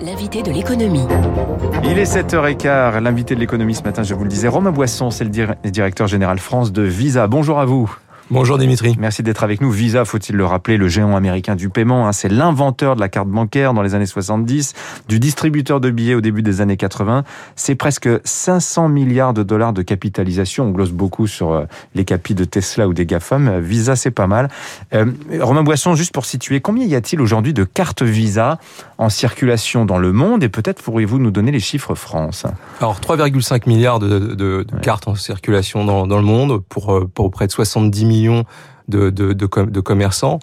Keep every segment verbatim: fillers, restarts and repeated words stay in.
L'invité de l'économie. Il est sept heures quinze, l'invité de l'économie ce matin, je vous le disais, Romain Boisson, c'est le dir- directeur général France de Visa. Bonjour à vous. Bonjour Dimitri. Merci d'être avec nous. Visa, faut-il le rappeler, le géant américain du paiement, hein, c'est l'inventeur de la carte bancaire dans les années soixante-dix, du distributeur de billets au début des années quatre-vingts. C'est presque cinq cents milliards de dollars de capitalisation. On glosse beaucoup sur les capis de Tesla ou des GAFAM. Visa, c'est pas mal. Euh, Romain Boisson, juste pour situer, combien y a-t-il aujourd'hui de cartes Visa en circulation dans le monde? Et peut-être pourriez-vous nous donner les chiffres France. Alors, trois virgule cinq milliards de, de, de ouais. cartes en circulation dans, dans le monde pour, pour près de soixante-dix millions millions de, de, de, com- de commerçants.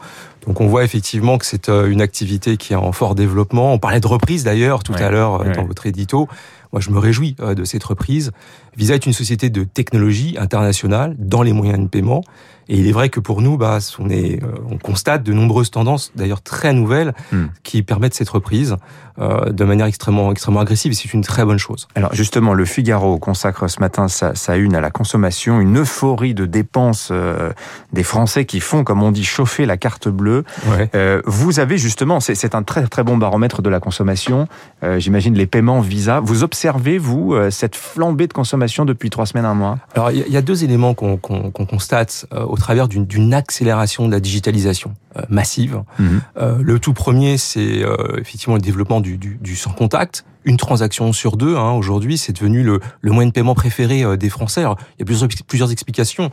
Donc on voit effectivement que c'est une activité qui est en fort développement. On parlait de reprise d'ailleurs tout ouais, à l'heure ouais. dans votre édito. Moi je me réjouis de cette reprise. Visa est une société de technologie internationale dans les moyens de paiement. Et il est vrai que pour nous, bah, on, est, on constate de nombreuses tendances, d'ailleurs très nouvelles, hum. qui permettent cette reprise euh, de manière extrêmement, extrêmement agressive. Et c'est une très bonne chose. Alors justement, le Figaro consacre ce matin sa, sa une à la consommation, une euphorie de dépenses euh, des Français qui font, comme on dit, chauffer la carte bleue. Ouais. Euh, vous avez justement, c'est, c'est un très très bon baromètre de la consommation, euh, j'imagine les paiements Visa. Vous observez, vous, euh, cette flambée de consommation depuis trois semaines, un mois? Alors, il y a deux éléments qu'on, qu'on, qu'on constate euh, au travers d'une, d'une accélération de la digitalisation euh, massive. Mm-hmm. Euh, le tout premier, c'est euh, effectivement le développement du, du, du sans-contact. Une transaction sur deux, hein, aujourd'hui, c'est devenu le, le moyen de paiement préféré euh, des Français. Alors, il y a plusieurs, plusieurs explications.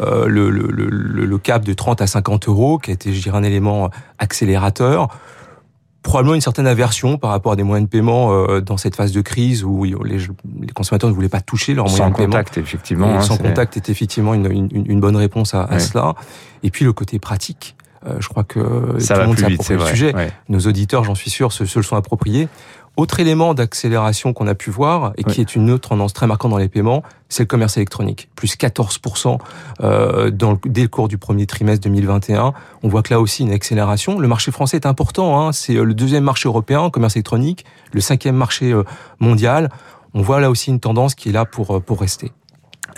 Euh, le, le, le, le cap de trente à cinquante euros, qui a été, je dirais, un élément accélérateur. Probablement une certaine aversion par rapport à des moyens de paiement euh, dans cette phase de crise où les, les consommateurs ne voulaient pas toucher leurs moyens de paiement. Sans contact, effectivement. Hein, sans contact est effectivement une, une, une bonne réponse à, à ouais. cela. Et puis, le côté pratique. Euh, je crois que ça tout le monde s'approprie le sujet. Ouais. Nos auditeurs, j'en suis sûr, se, se le sont appropriés. Autre élément d'accélération qu'on a pu voir, et qui oui. est une autre tendance très marquante dans les paiements, c'est le commerce électronique. Plus quatorze pour cent euh, dans le, dès le cours du premier trimestre deux mille vingt et un. On voit que là aussi une accélération. Le marché français est important, hein, c'est le deuxième marché européen, commerce électronique, le cinquième marché mondial. On voit là aussi une tendance qui est là pour, pour rester.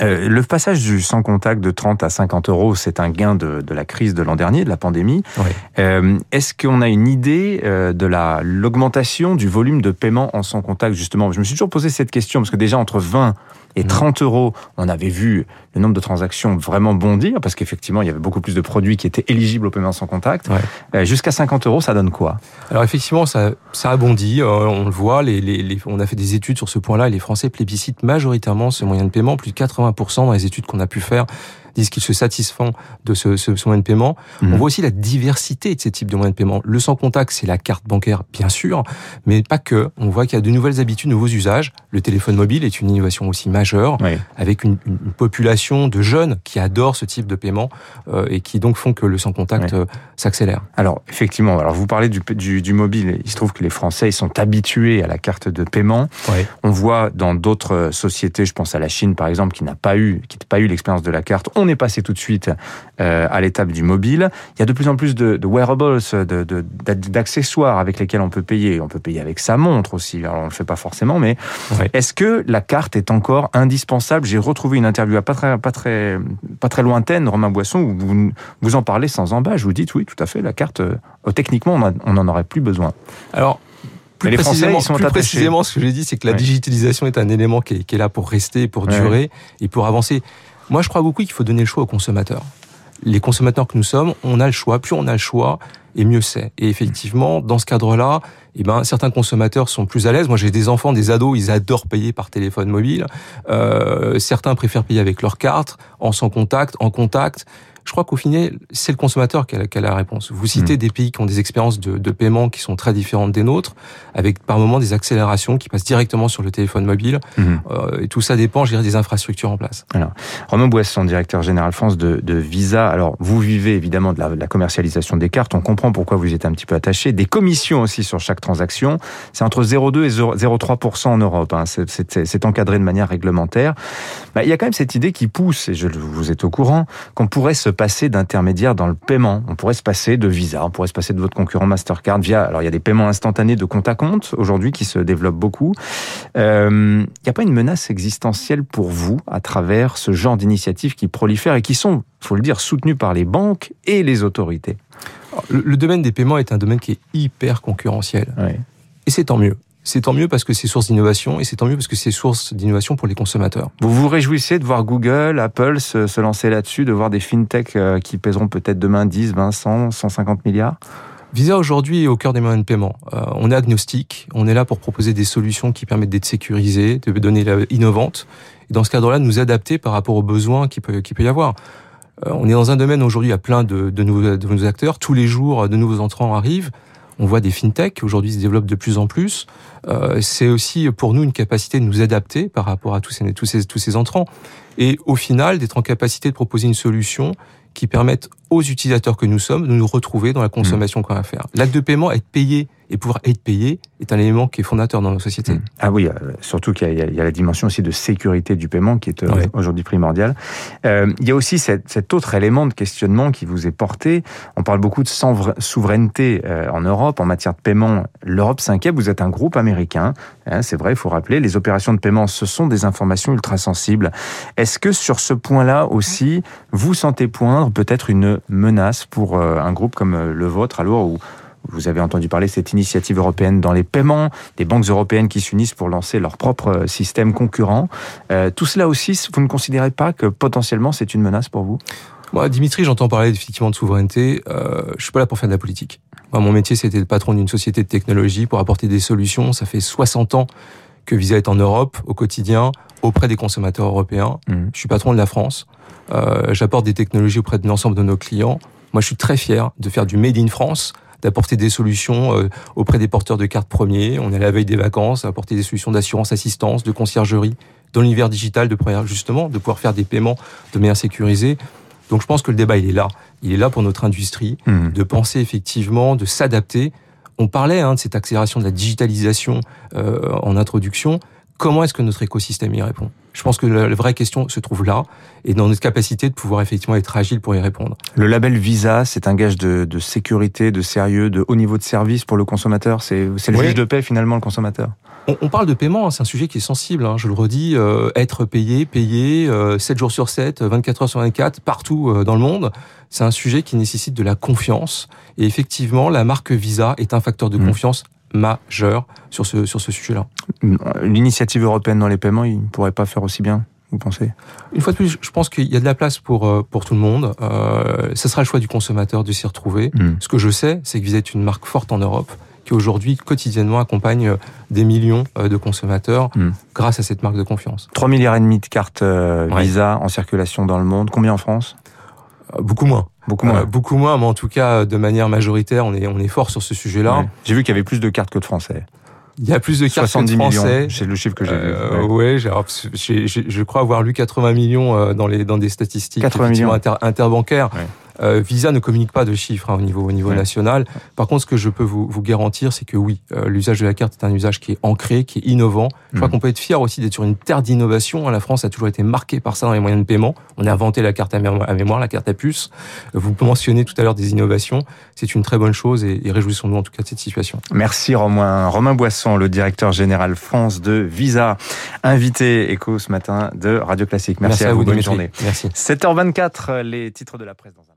Euh, le passage du sans contact de trente à cinquante euros, c'est un gain de, de la crise de l'an dernier, de la pandémie. Oui. Euh, est-ce qu'on a une idée euh, de la, l'augmentation du volume de paiement en sans contact, justement? Je me suis toujours posé cette question, parce que déjà, entre vingt et trente euros, on avait vu le nombre de transactions vraiment bondir, parce qu'effectivement, il y avait beaucoup plus de produits qui étaient éligibles au paiement sans contact. Ouais. Euh, jusqu'à cinquante euros, ça donne quoi? Alors effectivement, ça, ça a bondi, euh, on le voit, les, les, les, on a fait des études sur ce point-là, et les Français plébiscitent majoritairement ce moyen de paiement, plus de quatre-vingts pour cent dans les études qu'on a pu faire, disent qu'ils se satisfont de ce, ce, ce moyen de paiement. Mmh. On voit aussi la diversité de ces types de moyens de paiement. Le sans-contact, c'est la carte bancaire, bien sûr, mais pas que. On voit qu'il y a de nouvelles habitudes, de nouveaux usages. Le téléphone mobile est une innovation aussi majeure, oui. avec une, une population de jeunes qui adorent ce type de paiement euh, et qui donc font que le sans-contact oui. euh, s'accélère. Alors, effectivement, alors vous parlez du, du, du mobile. Il se trouve que les Français ils sont habitués à la carte de paiement. Oui. On voit dans d'autres sociétés, je pense à la Chine, par exemple, qui n'a pas eu, qui n'a pas eu l'expérience de la carte. On est passé tout de suite euh, à l'étape du mobile. Il y a de plus en plus de, de wearables, de, de, d'accessoires avec lesquels on peut payer. On peut payer avec sa montre aussi. Alors, on ne le fait pas forcément, mais oui. est-ce que la carte est encore indispensable? J'ai retrouvé une interview à pas très, pas très, pas très lointaine, Romain Boisson, où vous, vous en parlez sans embâche. Vous dites, oui, tout à fait, la carte, euh, techniquement, on n'en aurait plus besoin. Alors, plus mais les Français, ils sont plus attachés. Précisément, ce que j'ai dit, c'est que la oui. digitalisation est un élément qui est, qui est là pour rester, pour oui. durer et pour avancer. Moi, je crois beaucoup qu'il faut donner le choix aux consommateurs. Les consommateurs que nous sommes, on a le choix. Plus on a le choix, et mieux c'est. Et effectivement, dans ce cadre-là, eh ben, certains consommateurs sont plus à l'aise. Moi, j'ai des enfants, des ados, ils adorent payer par téléphone mobile. Euh, certains préfèrent payer avec leur carte, en sans contact, en contact. Je crois qu'au final, c'est le consommateur qui a, qui a la réponse. Vous citez mmh. des pays qui ont des expériences de, de paiement qui sont très différentes des nôtres, avec par moments des accélérations qui passent directement sur le téléphone mobile. Mmh. Euh, et tout ça dépend, je dirais, des infrastructures en place. Alors, Romain Boisson, directeur général France de, de Visa. Alors, vous vivez évidemment de la, de la commercialisation des cartes. On comprend pourquoi vous y êtes un petit peu attaché. Des commissions aussi sur chaque transaction. C'est entre zéro virgule deux et zéro virgule trois pour cent en Europe. Hein. C'est, c'est, c'est encadré de manière réglementaire. Bah, il y a quand même cette idée qui pousse, et je vous êtes au courant, qu'on pourrait se passer d'intermédiaires dans le paiement. On pourrait se passer de Visa, on pourrait se passer de votre concurrent Mastercard via... Alors, il y a des paiements instantanés de compte à compte, aujourd'hui, qui se développent beaucoup. Euh, il n'y a pas une menace existentielle pour vous à travers ce genre d'initiatives qui prolifèrent et qui sont, il faut le dire, soutenues par les banques et les autorités? Le, le domaine des paiements est un domaine qui est hyper concurrentiel. Oui. Et c'est tant mieux. C'est tant mieux parce que c'est source d'innovation et c'est tant mieux parce que c'est source d'innovation pour les consommateurs. Vous vous réjouissez de voir Google, Apple se, se lancer là-dessus, de voir des fintechs qui pèseront peut-être demain dix, vingt, cent, cent cinquante milliards? Visa aujourd'hui est au cœur des moyens de paiement. Euh, on est agnostique, on est là pour proposer des solutions qui permettent d'être sécurisées, de donner la innovante, et dans ce cadre-là, de nous adapter par rapport aux besoins qu'il peut, qu'il peut y avoir. Euh, on est dans un domaine aujourd'hui, il y a plein de, de, nouveaux, de nouveaux acteurs, tous les jours, de nouveaux entrants arrivent. On voit des fintechs aujourd'hui se développent de plus en plus. Euh, c'est aussi pour nous une capacité de nous adapter par rapport à tous ces, tous ces, tous ces entrants. Et au final, d'être en capacité de proposer une solution qui permette aux utilisateurs que nous sommes de nous retrouver dans la consommation mmh. qu'on va faire. L'acte de paiement, être payé et pouvoir être payé, est un élément qui est fondateur dans nos sociétés. Mmh. Ah oui, surtout qu'il y a, il y a la dimension aussi de sécurité du paiement qui est ouais. aujourd'hui primordiale. Euh, il y a aussi cette, cet autre élément de questionnement qui vous est porté. On parle beaucoup de souveraineté en Europe en matière de paiement. L'Europe s'inquiète, vous êtes un groupe américain, hein, c'est vrai, il faut rappeler, les opérations de paiement, ce sont des informations ultra sensibles. Est-ce que sur ce point-là aussi, vous sentez poindre peut-être une menace pour un groupe comme le vôtre, alors où vous avez entendu parler de cette initiative européenne dans les paiements, des banques européennes qui s'unissent pour lancer leur propre système concurrent. Euh, tout cela aussi, vous ne considérez pas que potentiellement c'est une menace pour vous ? Moi, Dimitri, j'entends parler effectivement de souveraineté. Euh, je suis pas là pour faire de la politique. Moi, mon métier, c'était le patron d'une société de technologie pour apporter des solutions. Ça fait soixante ans que Visa est en Europe, au quotidien, auprès des consommateurs européens. Mmh. Je suis patron de la France. Euh, j'apporte des technologies auprès de l'ensemble de nos clients. Moi, je suis très fier de faire du Made in France, d'apporter des solutions euh, auprès des porteurs de cartes premiers. On est à la veille des vacances, apporter des solutions d'assurance assistance, de conciergerie, dans l'univers digital, de première, justement, de pouvoir faire des paiements de manière sécurisée. Donc, je pense que le débat, il est là. Il est là pour notre industrie, mmh. de penser effectivement, de s'adapter. On parlait hein, de cette accélération de la digitalisation euh, en introduction. Comment est-ce que notre écosystème y répond ? Je pense que la vraie question se trouve là, et dans notre capacité de pouvoir effectivement être agile pour y répondre. Le label Visa, c'est un gage de, de sécurité, de sérieux, de haut niveau de service pour le consommateur. C'est, c'est le oui. juge de paix finalement, le consommateur. On, on parle de paiement, hein, c'est un sujet qui est sensible, hein, je le redis. Euh, être payé, payé, euh, sept jours sur sept, vingt-quatre heures sur vingt-quatre, partout euh, dans le monde, c'est un sujet qui nécessite de la confiance. Et effectivement, la marque Visa est un facteur de mmh. confiance majeur sur ce, sur ce sujet-là. L'initiative européenne dans les paiements, il ne pourrait pas faire aussi bien, vous pensez ? Une fois de plus, je pense qu'il y a de la place pour, pour tout le monde. Euh, ça sera le choix du consommateur de s'y retrouver. Mmh. Ce que je sais, c'est que vous êtes une marque forte en Europe, qui aujourd'hui, quotidiennement, accompagne des millions de consommateurs mmh. grâce à cette marque de confiance. trois milliards et demi de cartes euh, ouais. Visa en circulation dans le monde. Combien en France ? Beaucoup moins. Beaucoup moins. Euh, beaucoup moins, mais en tout cas, de manière majoritaire, on est, on est fort sur ce sujet-là. Ouais. J'ai vu qu'il y avait plus de cartes que de Français. Il y a plus de cartes que de Français. C'est le chiffre que j'ai euh, vu. Ouais, ouais j'ai, j'ai, j'ai, je crois avoir lu quatre-vingts millions dans, les, dans des statistiques effectivement inter, interbancaires. Ouais. Euh, Visa ne communique pas de chiffres hein, au niveau, au niveau ouais. national. Par contre, ce que je peux vous, vous garantir, c'est que oui, euh, l'usage de la carte est un usage qui est ancré, qui est innovant. Je mmh. crois qu'on peut être fier aussi d'être sur une terre d'innovation. La France a toujours été marquée par ça dans les moyens de paiement. On a inventé la carte à mémoire, la carte à puce. Vous mentionnez tout à l'heure des innovations. C'est une très bonne chose et, et réjouissons-nous en tout cas de cette situation. Merci Romain. Romain Boisson, le directeur général France de Visa, invité éco ce matin de Radio Classique. Merci, Merci à, à vous, bonne journée. Merci. sept heures vingt-quatre, les titres de la presse dans